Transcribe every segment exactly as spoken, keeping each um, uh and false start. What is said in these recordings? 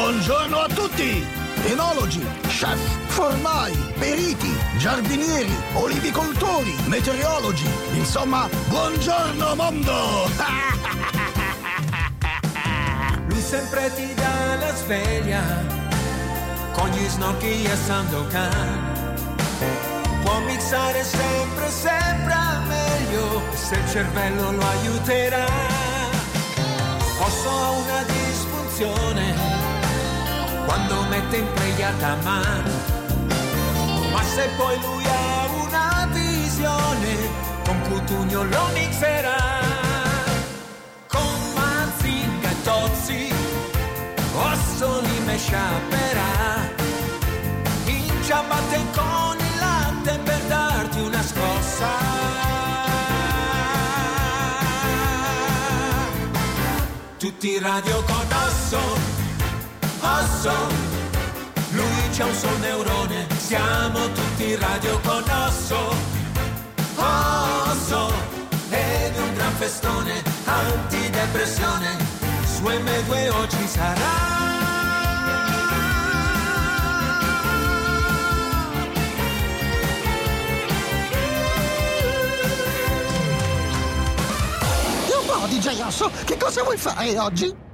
Buongiorno a tutti! Enologi, chef, formai, periti, giardinieri, olivicoltori, meteorologi, insomma, buongiorno mondo! Lui sempre ti dà la sveglia, con gli snorchi e Sandokan. Può mixare sempre, sempre meglio, se il cervello lo aiuterà. Posso a una disfunzione, quando mette in preghiata mano, ma se poi lui ha una visione, con Cutugno lo mixerà. Con Manzinga e Tozzi, Osso li mesciaperà, in ciabatte con il latte per darti una scossa. Tutti in radio con Osso, Osso, lui c'ha un sol neurone, siamo tutti radio con Osso, Osso, ed è un gran festone, antidepressione, su M due O oggi sarà. E un po' D J Osso, che cosa vuoi fare oggi?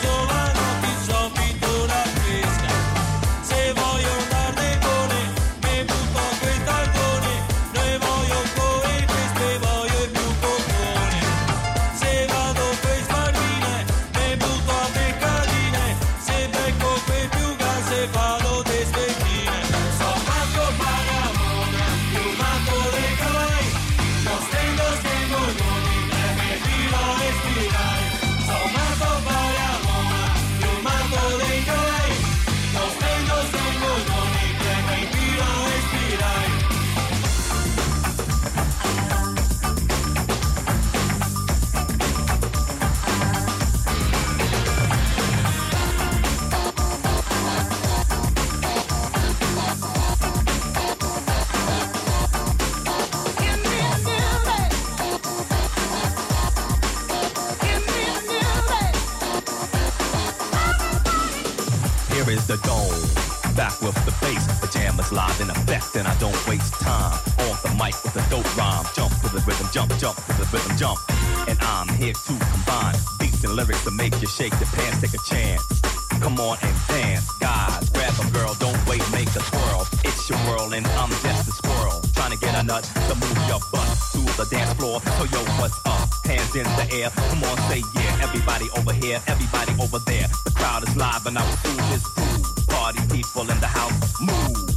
Giovanni, ti so pittura fresca, se voglio un tarde con back with the bass. The jam is live in effect and I don't waste time. On the mic with a dope rhyme. Jump to the rhythm, jump, jump to the rhythm, jump. And I'm here to combine beats and lyrics to make you shake your pants, take a chance. Come on and dance, guys, grab a girl, don't wait, make a twirl. It's your world and I'm just a squirrel. Trying to get a nut to move your butt to the dance floor. So yo, what's up? Hands in the air, come on, say yeah. Everybody over here, everybody over there. The crowd is live and I will do this food. Party people in the house, move.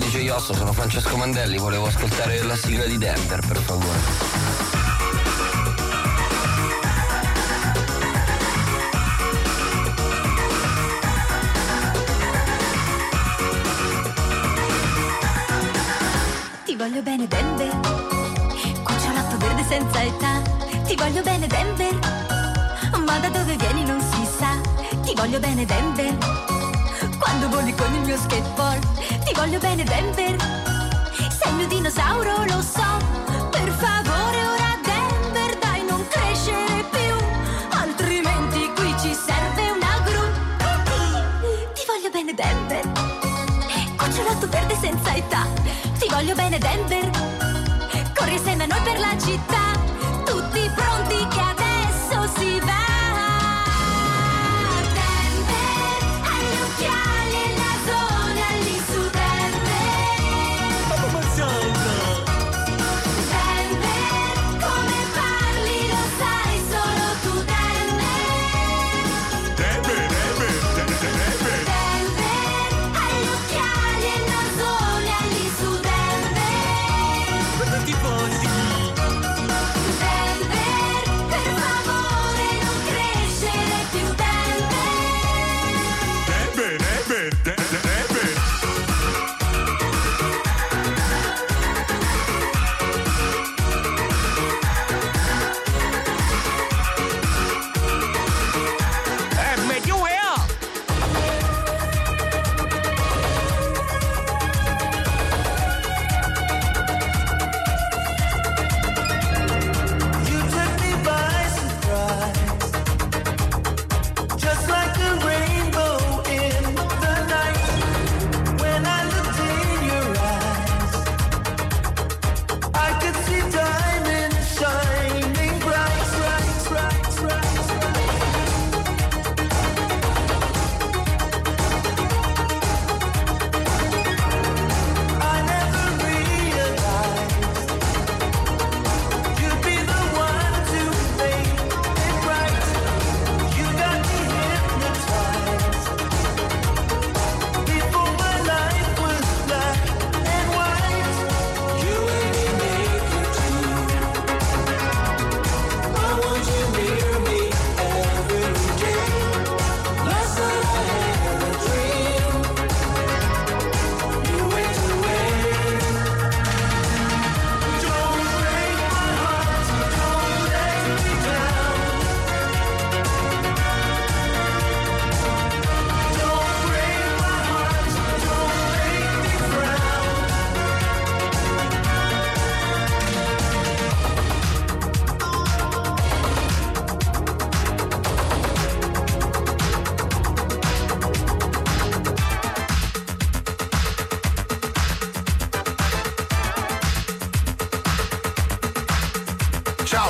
D J Osso, sono Francesco Mandelli, volevo ascoltare la sigla di Denver, per favore. Ti voglio bene Denver, cucciolotto verde senza età. Ti voglio bene Denver, ma da dove vieni non si sa. Ti voglio bene Denver, quando voli con il mio skateboard. Ti voglio bene Denver, sei il mio dinosauro, lo so. Per favore ora Denver, dai, non crescere più, altrimenti qui ci serve una gru. Ti voglio bene Denver, cucciolotto verde senza età. Ti voglio bene Denver, corri insieme a noi per la città. Tutti pronti che adesso si va.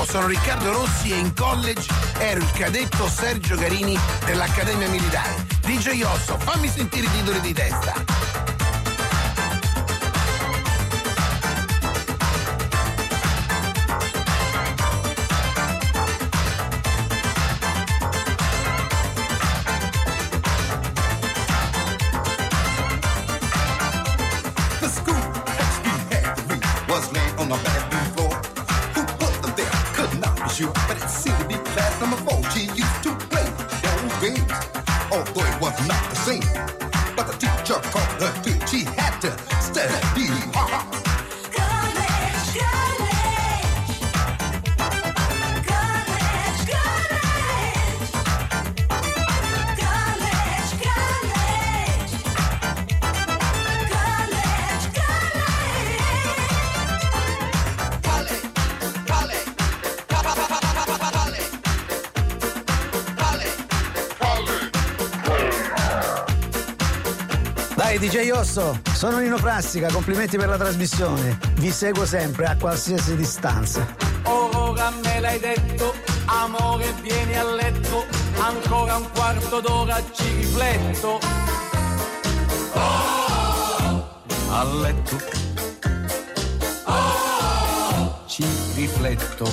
Sono Riccardo Rossi e in college ero il cadetto Sergio Garini dell'Accademia Militare. D J Osso, fammi sentire i titoli di testa. The school he had to read was laying on the bathroom floor. But it seemed to be class number four. She used to play old games, although it was not the same. But the teacher called her feet, she had to study. College, college. College, college. College, college. College, college. College, college. Dai D J Osso, sono Nino Frassica, complimenti per la trasmissione. Vi seguo sempre a qualsiasi distanza. Ora me l'hai detto, amore vieni a letto, ancora un quarto d'ora ci rifletto. Oh, a letto. Oh, ci rifletto.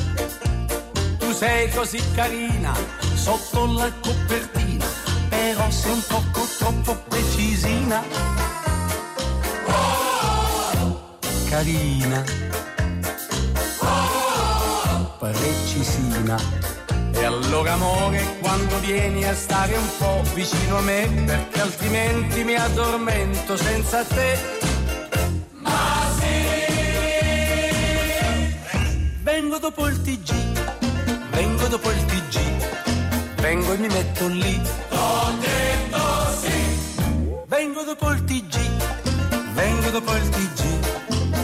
Tu sei così carina, sotto la copertina. Però sei un poco troppo precisina. Oh, carina. Oh, precisina. E allora amore, quando vieni a stare un po' vicino a me, perché altrimenti mi addormento senza te. Ma sì. Vengo dopo il T G, vengo dopo il T G, vengo e mi metto lì. T'ho detto sì. Vengo dopo il T G, vengo dopo il T G,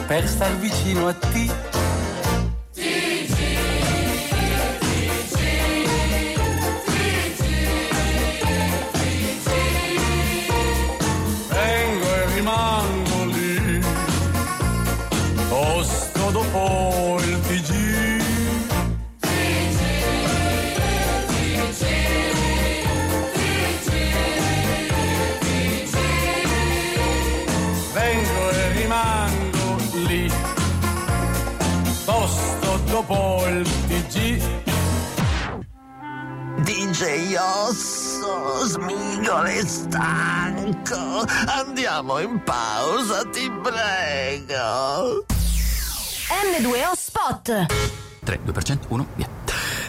per star vicino a te. T G, T G, T G, T G. Vengo e rimango lì, posto dopo il T G. Posto dopo il T G. D J Osso, smigolo stanco, andiamo in pausa, ti prego. M due O Spot. tre, due per cento, uno, via.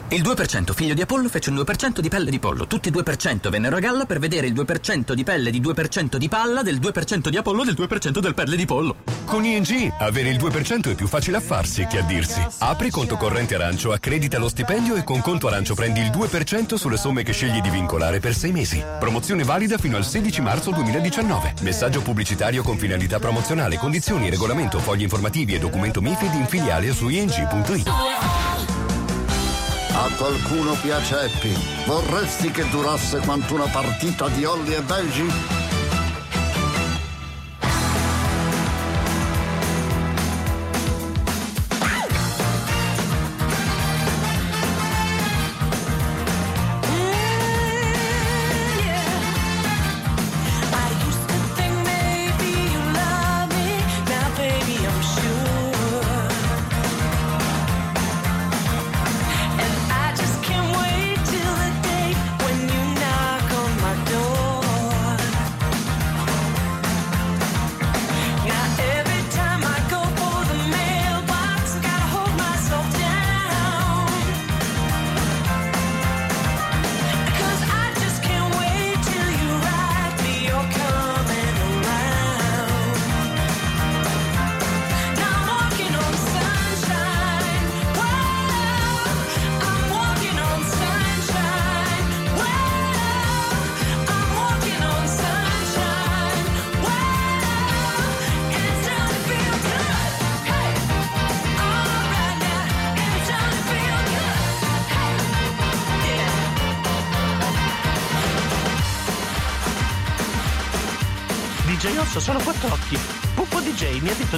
Il due per cento figlio di Apollo fece un due per cento di pelle di pollo. Tutti e due per cento vennero a galla per vedere il due per cento di pelle di due per cento di palla, del due per cento di Apollo, del due per cento del pelle di pollo. Con I N G avere il due per cento è più facile a farsi che a dirsi. Apri conto corrente arancio, accredita lo stipendio e con conto arancio prendi il due per cento sulle somme che scegli di vincolare per sei mesi. Promozione valida fino al sedici marzo duemiladiciannove. Messaggio pubblicitario con finalità promozionale. Condizioni, regolamento, fogli informativi e documento MiFID in filiale o su I N G punto I T. A qualcuno piace Happy. Vorresti che durasse quanto una partita di Olli e Belgi? Sono quattro occhi. Puffo D J mi ha detto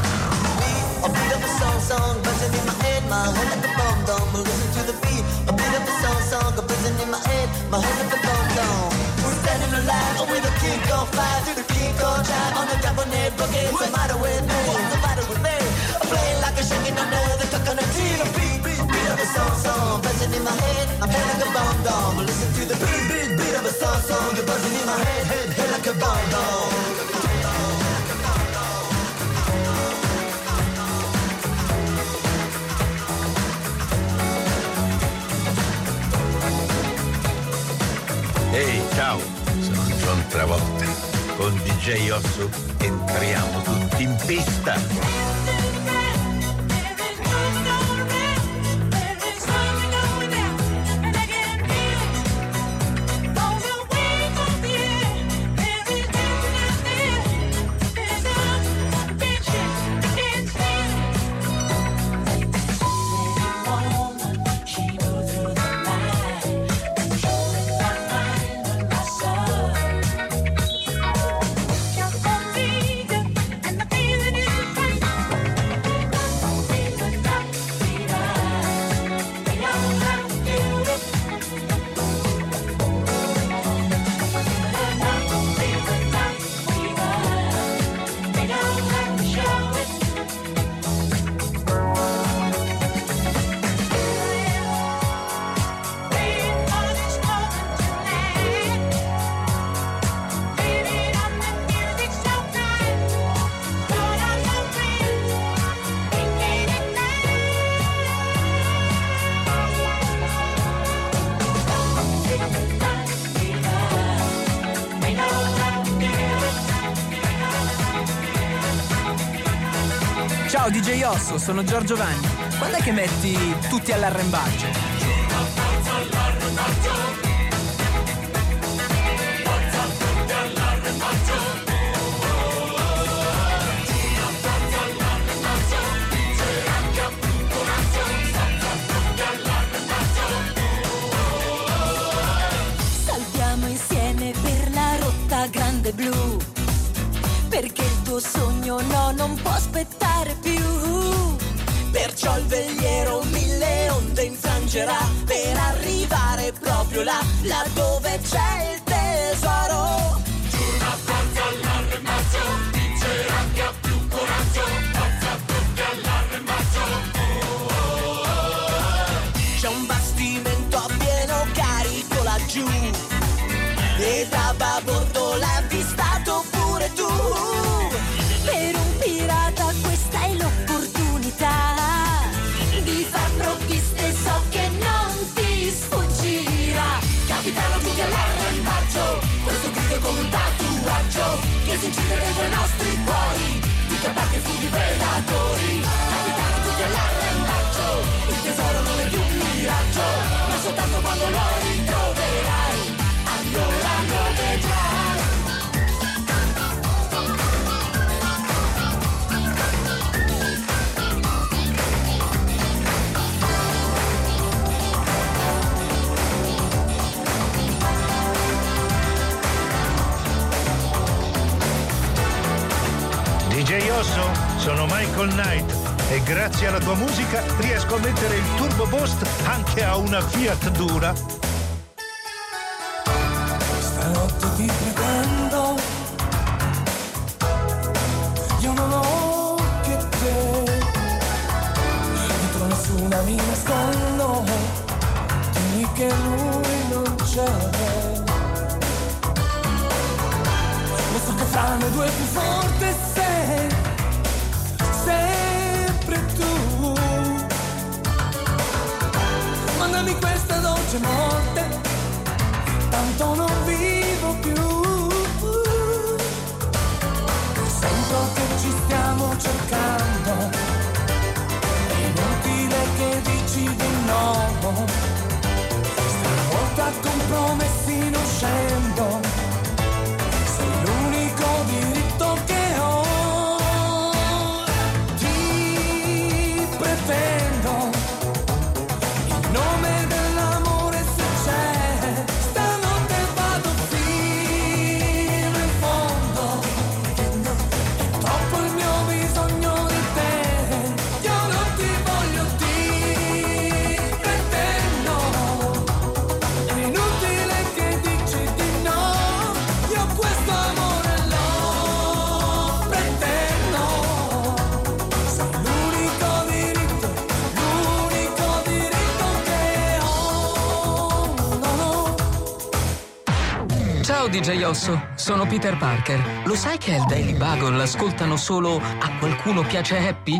Song buzzing in my head, my head like a bomb dome. Listen to the beat, a beat of a song song buzzing in my head, my head like a bomb dome. We're standing alive, oh we're the king on fire, through the king on drive on the cabinet bucket. What's the matter with me? What's the matter with me? I'm playing like a shaking under the coconut tree. A beat, beat, beat of a song song buzzing in my head, my head like a bomb dome. Listen to the beat, beat, beat of a song song buzzing in my head, head, head like a bomb dome. Ehi, hey, ciao, sono John Travolta, con D J Osso entriamo tutti in pista. D J Osso, sono Giorgio Vanni. Quando è che metti tutti all'arrembaggio? Saltiamo insieme per la rotta grande blu, perché il tuo sogno no, non può aspettare più. Perciò il veliero mille onde infrangerà per arrivare proprio là, là dove c'è il tesoro. Giù una forza all'arrembaggio, vincerà chi ha più coraggio, forza tutti all'arrembaggio. Oh, oh, oh. C'è un bastimento a pieno carico laggiù e da babordo l'hai avvistato pure tu. Per un pirata questa è l'opportunità di far provviste, so che non ti sfuggirà. Capitano tutti all'arrembaggio, questo video è come un tatuaggio che si incide dentro i nostri cuori, di capaci sugli predatori. Capitano tutti all'arrembaggio, il tesoro non è più un miraggio, ma soltanto quando lo ritroverai, allora lo vedrai. D J Osso, sono Michael Knight e grazie alla tua musica riesco a mettere il Turbo Boost anche a una Fiat dura. Stanotte ti pretendo, io non ho che te, dietro nessuna mi nascondo. e più forte sei, sempre tu. Mandami questa dolce morte, tanto non vivo più. Sento che ci stiamo cercando, è inutile che dici di no. Stavolta con promessi non scendo, diritto che ho, ti pretendo in nome dell'amore, se c'è stanotte vado fino in fondo, è troppo il mio bisogno di te, io non ti voglio, ti pretendo, è inutile che dici di no, io questo amore di gei Osso, sono Peter Parker. Lo sai che al Daily Bugle l'ascoltano solo "a qualcuno piace Happy"?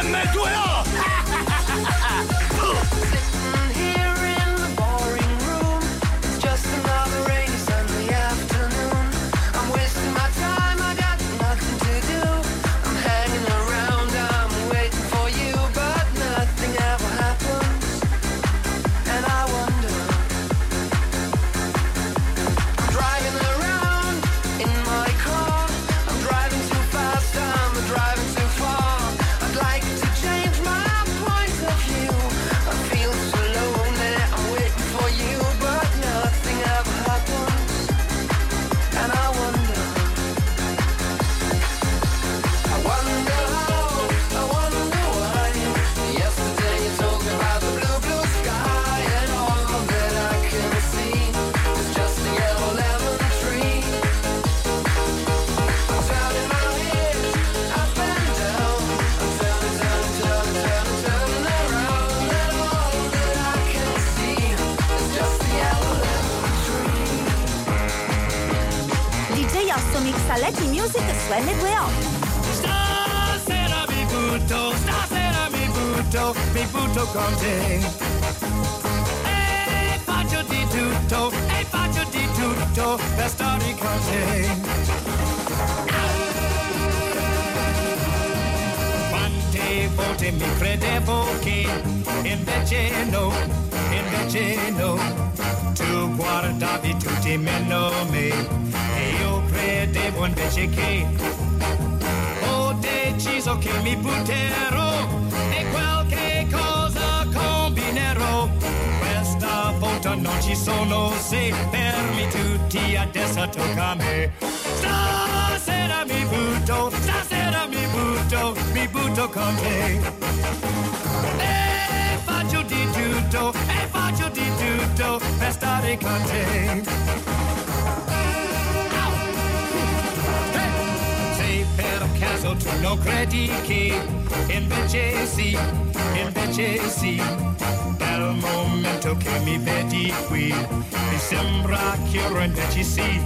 M due O! Saletti Music su emme due o. Stasera mi butto, stasera mi butto, mi butto con te. E faccio di tutto, e faccio di tutto per stare con te. Quante volte mi credevo che invece no, invece no. Tu guardavi tutti meno me e io credevo invece che ho deciso che mi butterò e qualche cosa combinerò. Questa volta non ci sono se fermi tutti, adesso tocca a me. Stasera mi butto, stasera mi butto, mi butto con te. Faccio di tutto, e faccio di tutto per stare con te. Se per caso tu non credi che invece sì, invece sì, dal momento che mi vedi qui mi sembra che ora invece sì.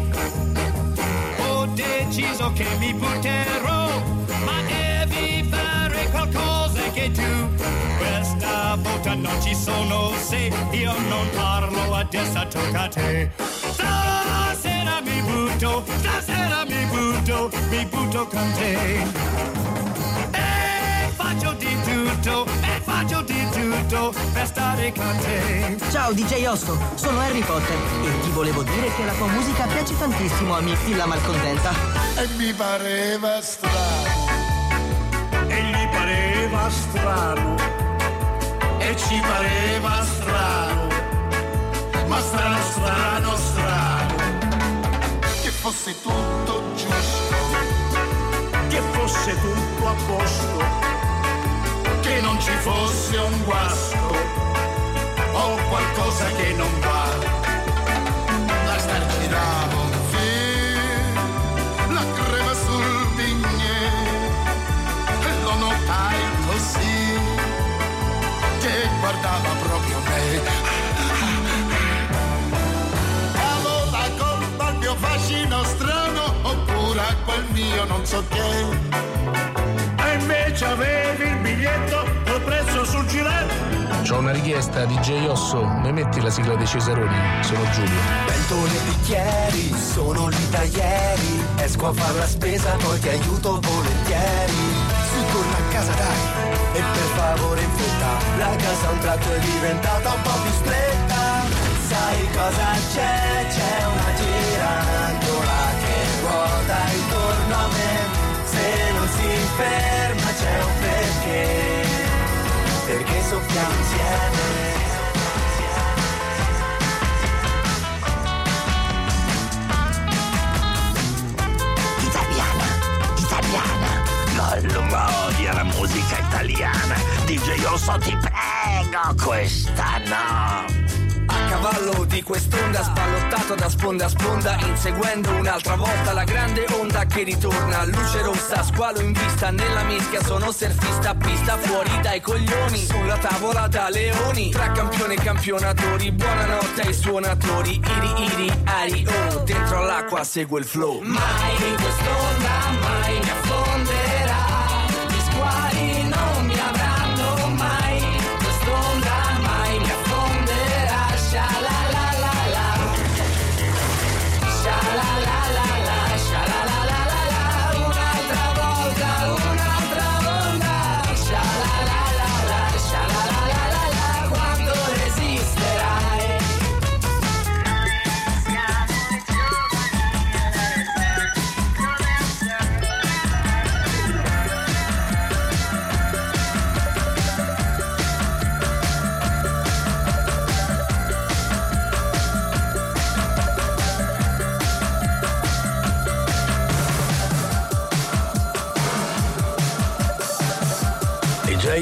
Ho deciso che mi butterò, ma devi fare qualcosa che tu. Questa volta non ci sono se io non parlo, adesso tocca a te. Stasera mi butto, stasera mi butto, mi butto con te. E faccio di tutto, e faccio di tutto per stare con te. Ciao D J Osso, sono Harry Potter e ti volevo dire che la tua musica piace tantissimo a mia figlia malcontenta. E mi pareva strano, e gli pareva strano, e ci pareva strano, ma strano, strano, strano, che fosse tutto giusto, che fosse tutto a posto, che non ci fosse un guasto o qualcosa che non va. La star girava un fil, la crema sul bignè, e lo notai così, che guardava proprio me. Avevo la colpa al mio fascino strano, oppure a quel mio non so che. E invece avevi il biglietto, l'ho preso sul gilet. C'ho una richiesta, D J Osso, mi metti la sigla dei Cesaroni? Sono Giulio. Pentole e bicchieri, sono lì da ieri, esco a far la spesa, poi ti aiuto volentieri. Torna a casa dai, e per favore in fretta, la casa a un tratto è diventata un po' più stretta. Sai cosa c'è? C'è una girandola che ruota intorno a me, se non si ferma c'è un perché, perché soffiamo insieme. Italiana, italiana. Lollo, ma odia la musica italiana. D J Osso, ti prego, questa no. A cavallo di quest'onda, spallottato da sponda a sponda, inseguendo un'altra volta la grande onda che ritorna. Luce rossa, squalo in vista, nella mischia sono surfista a pista, fuori dai coglioni, sulla tavola da leoni, tra campione e campionatori, buonanotte ai suonatori, iri iri ari oh, dentro all'acqua segue il flow. Mai di quest'onda, mai mi affonde.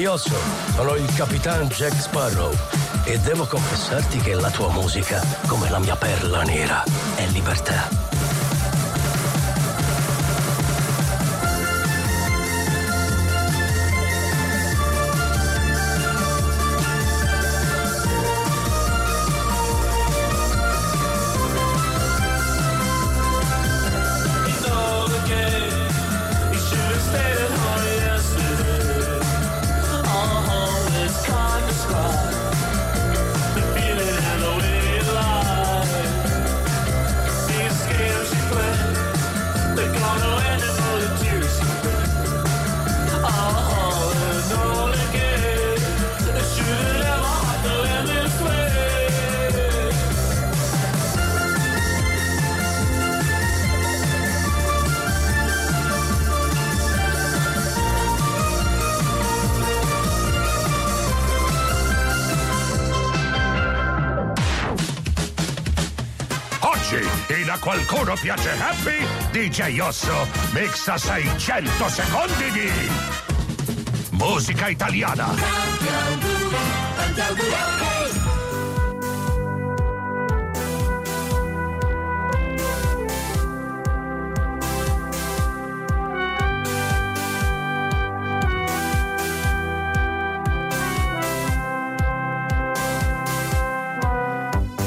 Osso, sono il capitano Jack Sparrow e devo confessarti che la tua musica, come la mia perla nera, è libertà. Indole, Oggi, in A Qualcuno Piace Happy, D J Osso mixa seicento secondi di musica italiana.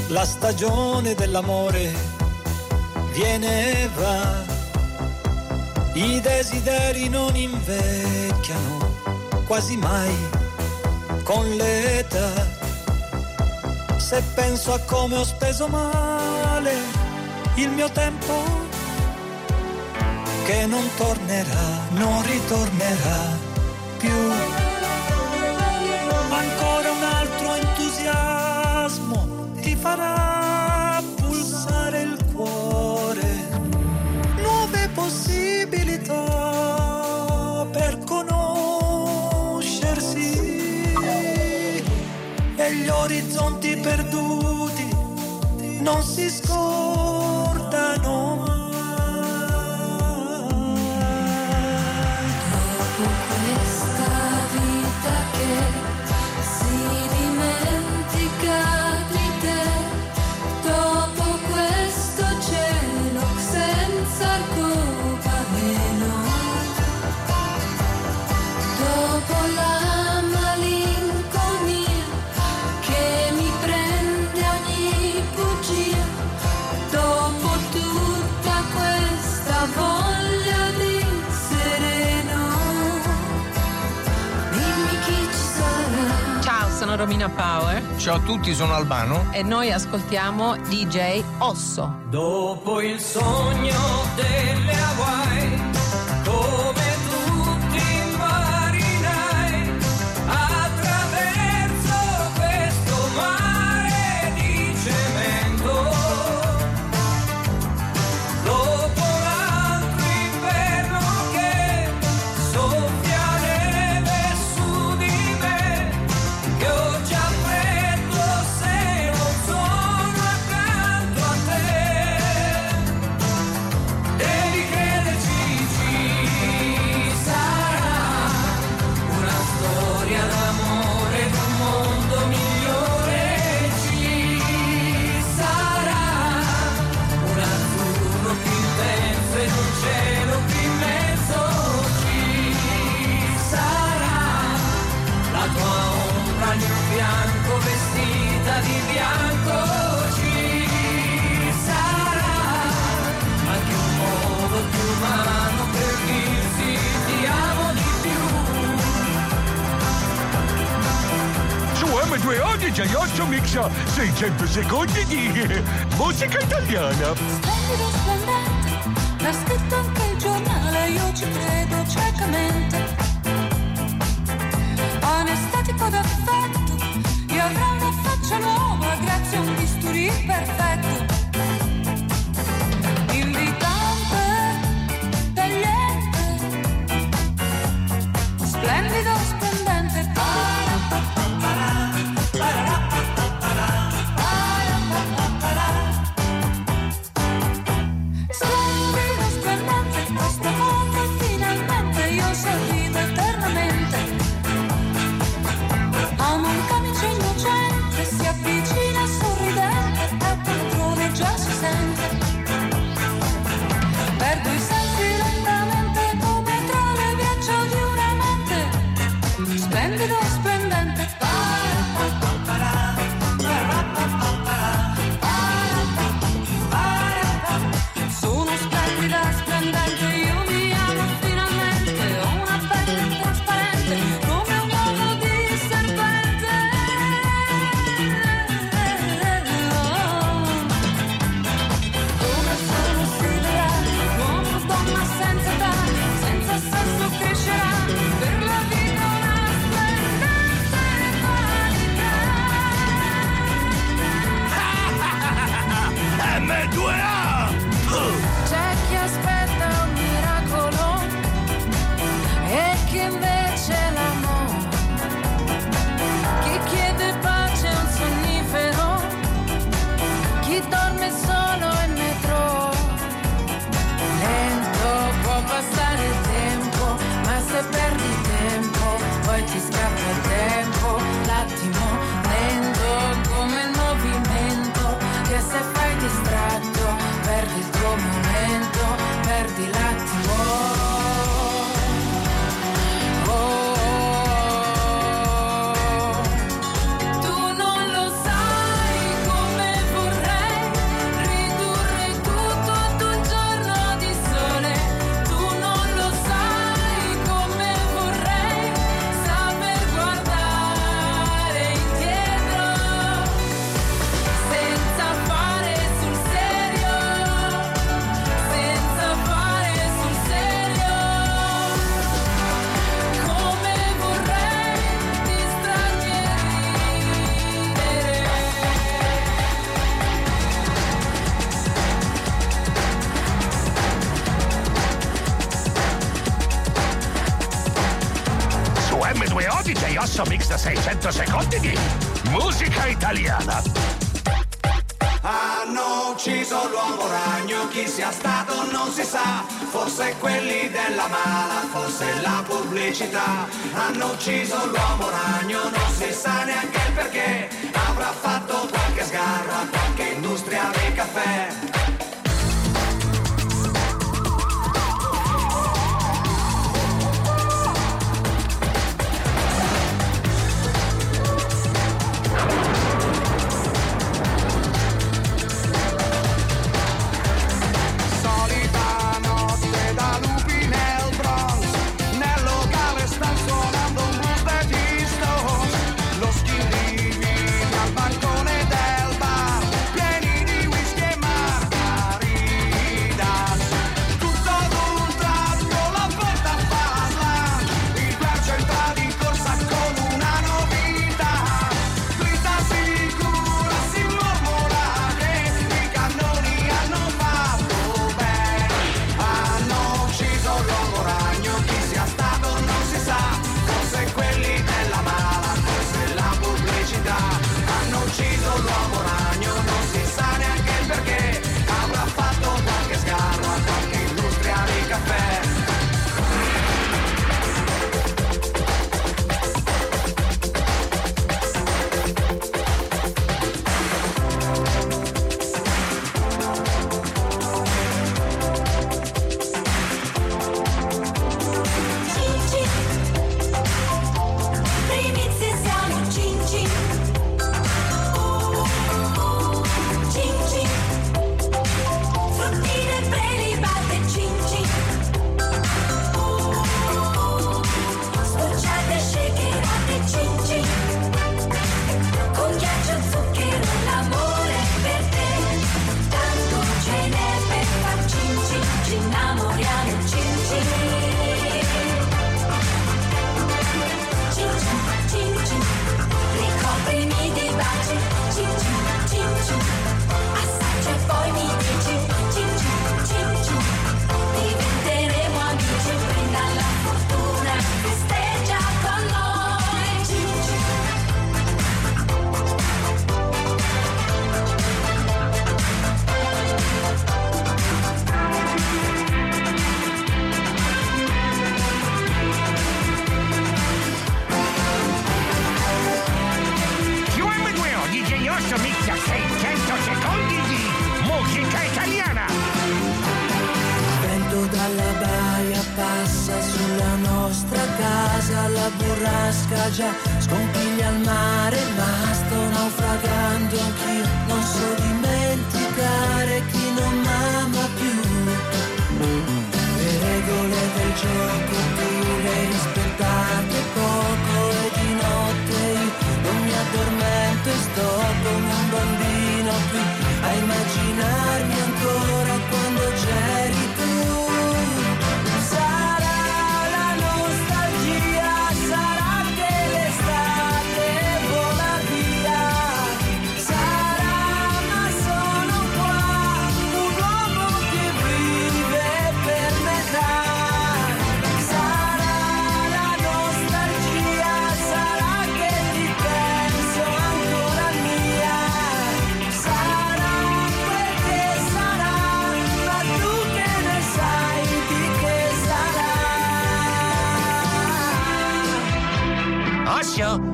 La stagione dell'amore viene e va, i desideri non invecchiano quasi mai con l'età. Se penso a come ho speso male il mio tempo, che non tornerà, non ritornerà più. Ancora un altro entusiasmo ti farà pulsare il cuore, nuove possibilità per conoscersi e gli orizzonti perduti non si scordano mai. Dopo questa vita che si dimentica, dopo questo cielo senza colpa meno, dopo la malinconia che mi prende ogni bugia, dopo tutta questa voglia di sereno, dimmi chi ci sarà. Ciao, sono Mina Power. Ciao a tutti, sono Albano e noi ascoltiamo D J Osso. Dopo il sogno delle Hawaii, dove M due O D J Osso mixa seicento secondi di musica italiana. Splendido, splendente, l'ha scritto anche il giornale, io ci credo ciecamente. Onestatico d'affetto, io avrò una faccia nuova grazie a un bisturí perfetto. Invitante, tagliente, splendido, splendente, para, splendido, splendente, questo mondo finalmente io sorrido eternamente. Amo un camice innocente, si avvicina sorridente e poltrone già si sente. Perdo i sensi lentamente come tra le viaggio di una mente. Splendido, splendente, chi dorme solo e grosso mix da seicento secondi di musica italiana. Hanno ucciso l'uomo ragno, chi sia stato non si sa, forse quelli della mala, forse la pubblicità. Hanno ucciso l'uomo ragno, non si sa neanche il perché, avrà fatto qualche sgarra, qualche industria del caffè.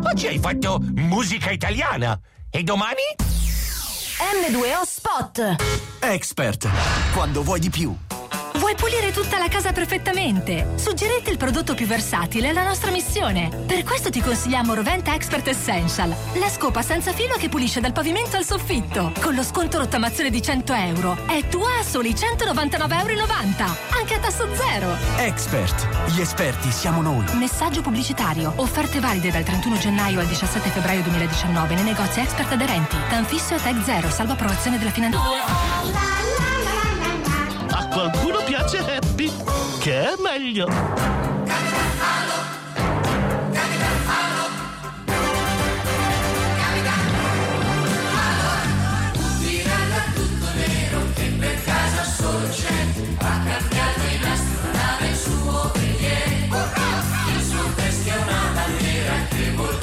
Oggi hai fatto musica italiana e domani? emme due o Spot Expert. Quando vuoi di più. Vuoi pulire tutta la casa perfettamente? Suggerirti il prodotto più versatile è la nostra missione. Per questo ti consigliamo Rowenta Expert Essential, la scopa senza filo che pulisce dal pavimento al soffitto. Con lo sconto rottamazione di cento euro è tua a soli centonovantanove virgola novanta euro, anche a tasso zero. Expert, gli esperti siamo noi. Messaggio pubblicitario. Offerte valide dal trentuno gennaio al diciassette febbraio duemiladiciannove nei negozi Expert aderenti. Tanfisso e Tag Zero, salvo approvazione della finanza. A qualcuno piace Happy, che è meglio. Capitan Halo, Capitan Halo, Capitan Halo. Tutti ralla tutto nero che per casa solo c'è, ha cambiato in astronave il suo velier. Il suo teschio è una bandiera che vuol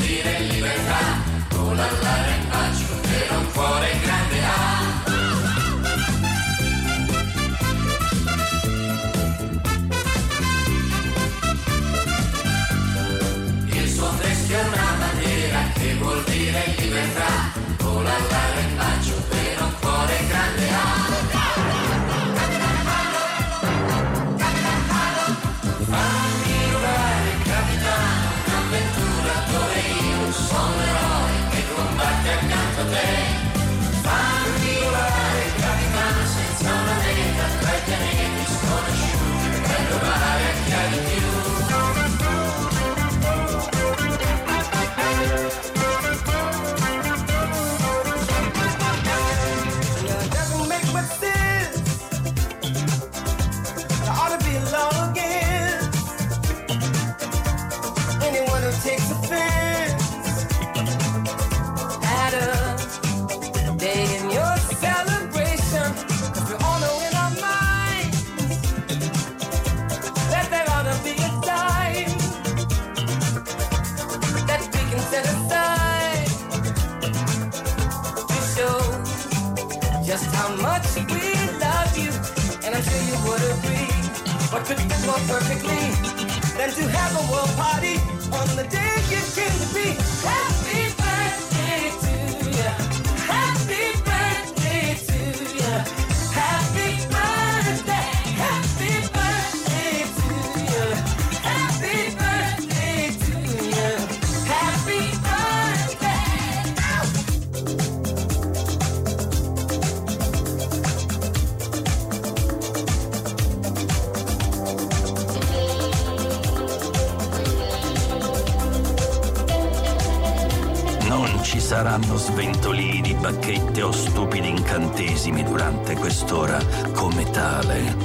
Saranno sventolini, bacchette o stupidi incantesimi durante quest'ora come tale.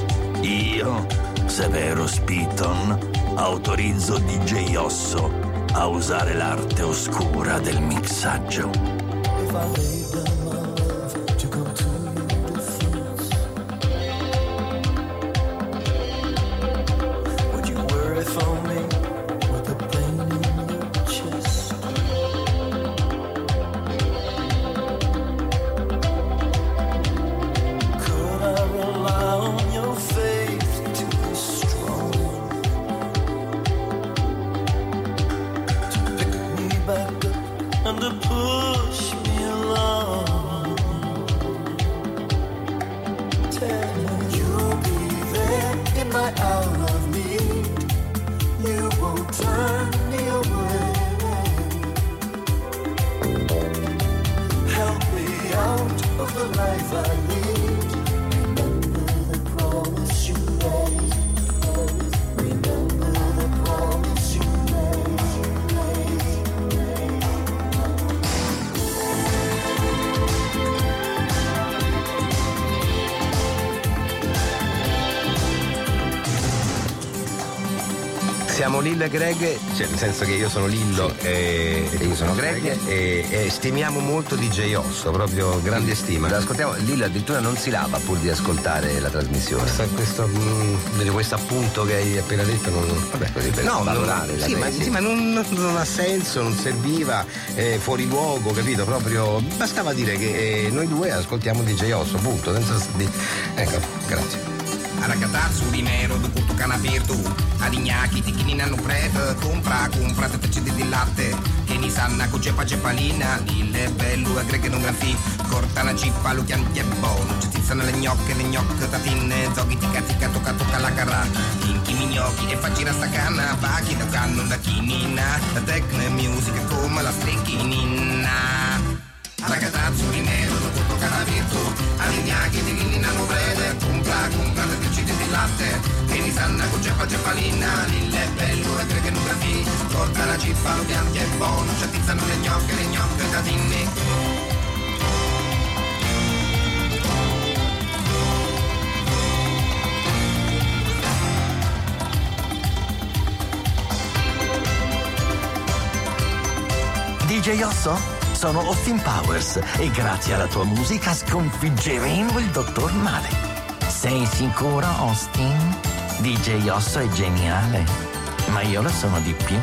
Io, Severo Spiton, autorizzo D J Osso a usare l'arte oscura del mixaggio. Siamo Lillo e Greg, cioè nel senso che io sono Lillo, sì, e, e io sono Greg, Greg e, e stimiamo molto D J Osso, proprio grande stima. Lo ascoltiamo, Lillo addirittura non si lava pur di ascoltare la trasmissione. Questo, questo, mh, questo appunto che hai appena detto non, vabbè, così per no, valorare. Sì, ma, sì, ma non, non ha senso, non serviva, eh, fuori luogo, capito? Proprio bastava dire che eh, noi due ascoltiamo D J Osso, punto, senza di... Ecco, grazie. Ragazzo di nero, dopo tu canapirtu, adignacchi, ticchini hanno preto, compra, compra, te facete di latte, che ni sanna, cocepa, cepalina, lille, bello, a greche non graffi, corta la cippa, lo chiano, che buono, ci tizzano le gnocche, le gnocche, tatine, zoghi, tica, tica, tocca, tocca la carra, inchi, mignocchi, e facci la staccana, pacchi da cannon, da chinina, da tecne, musica, come la strecchinina. Ragazzo di nero, dopo tu canapirtu, adignacchi, ticchini hanno preto, compra le decine di latte che mi sanna con ceppa cepalina, lille bello e che non grafi, porta la cippa, lo bianchi è buono, ci attizzano le gnocche, le gnocche da dinne. D J Osso? Sono Austin Powers e grazie alla tua musica sconfiggeremo il Dottor Male. Sei sicuro, Austin? D J Osso è geniale, ma io lo sono di più.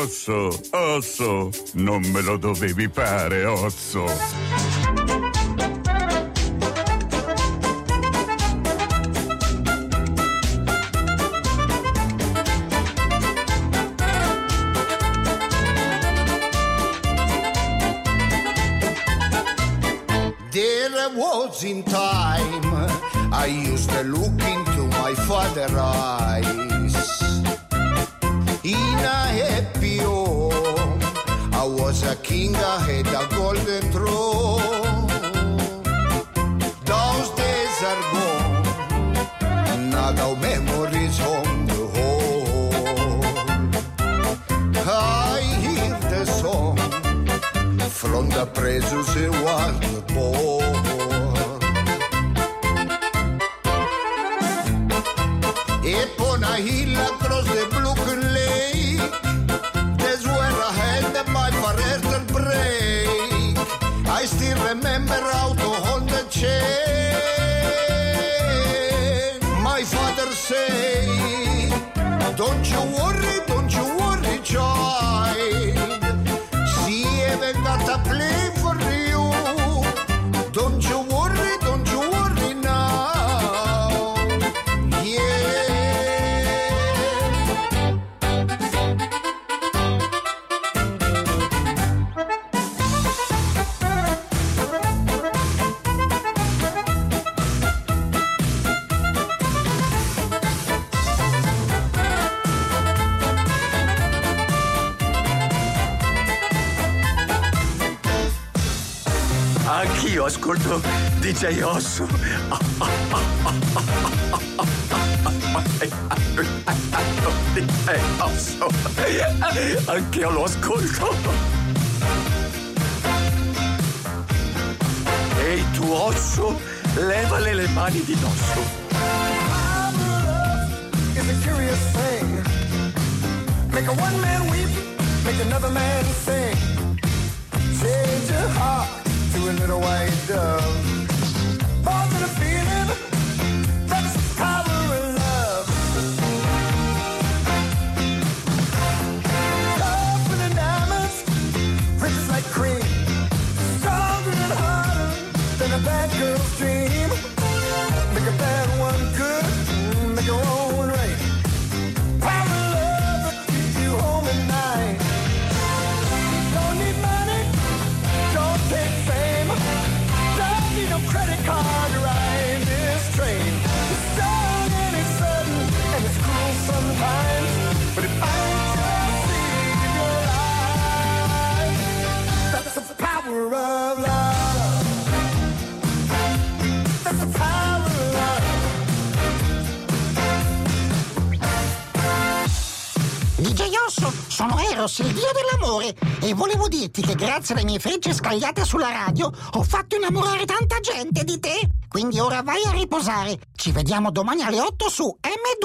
Osso, Osso, non me lo dovevi fare, Osso. Was in time I used to look into my father's eyes. In a happy home I was a king, I had a golden throne. Those days are gone, now the memories home the whole. I hear the song from the precious he was born. Upon a hill across the blue lake, that's where I had my first break. I still remember how to hold the chain. My father say, don't you worry, don't you worry, child. See, I've got a play for you. Don't you worry, don't you worry now. Yeah. Anch'io ascolto D J Osso. D J Osso. Anch'io lo ascolto. Ehi tu Osso, levale le mani di dosso. I'm love is a curious thing. Make a one man weep, make another man sing. Change your heart to a little white dove. Born to the feeling, that's the power of love. Love with the diamonds, rich like cream. Stronger and harder than a bad girl's dream. Make a bad one good, make your own right. Power of love that keeps you home at night. Don't need money, don't take fame. No credit card to ride this train. It's strong and it's sudden and it's cruel sometimes. But if I just see your eyes, that's the power of love. That's the power of love. D J Osso, sono Eros, il dio dell'amore, e volevo dirti che grazie alle mie frecce scagliate sulla radio ho fatto innamorare tanta gente di te. Quindi ora vai a riposare. Ci vediamo domani alle otto su M due O.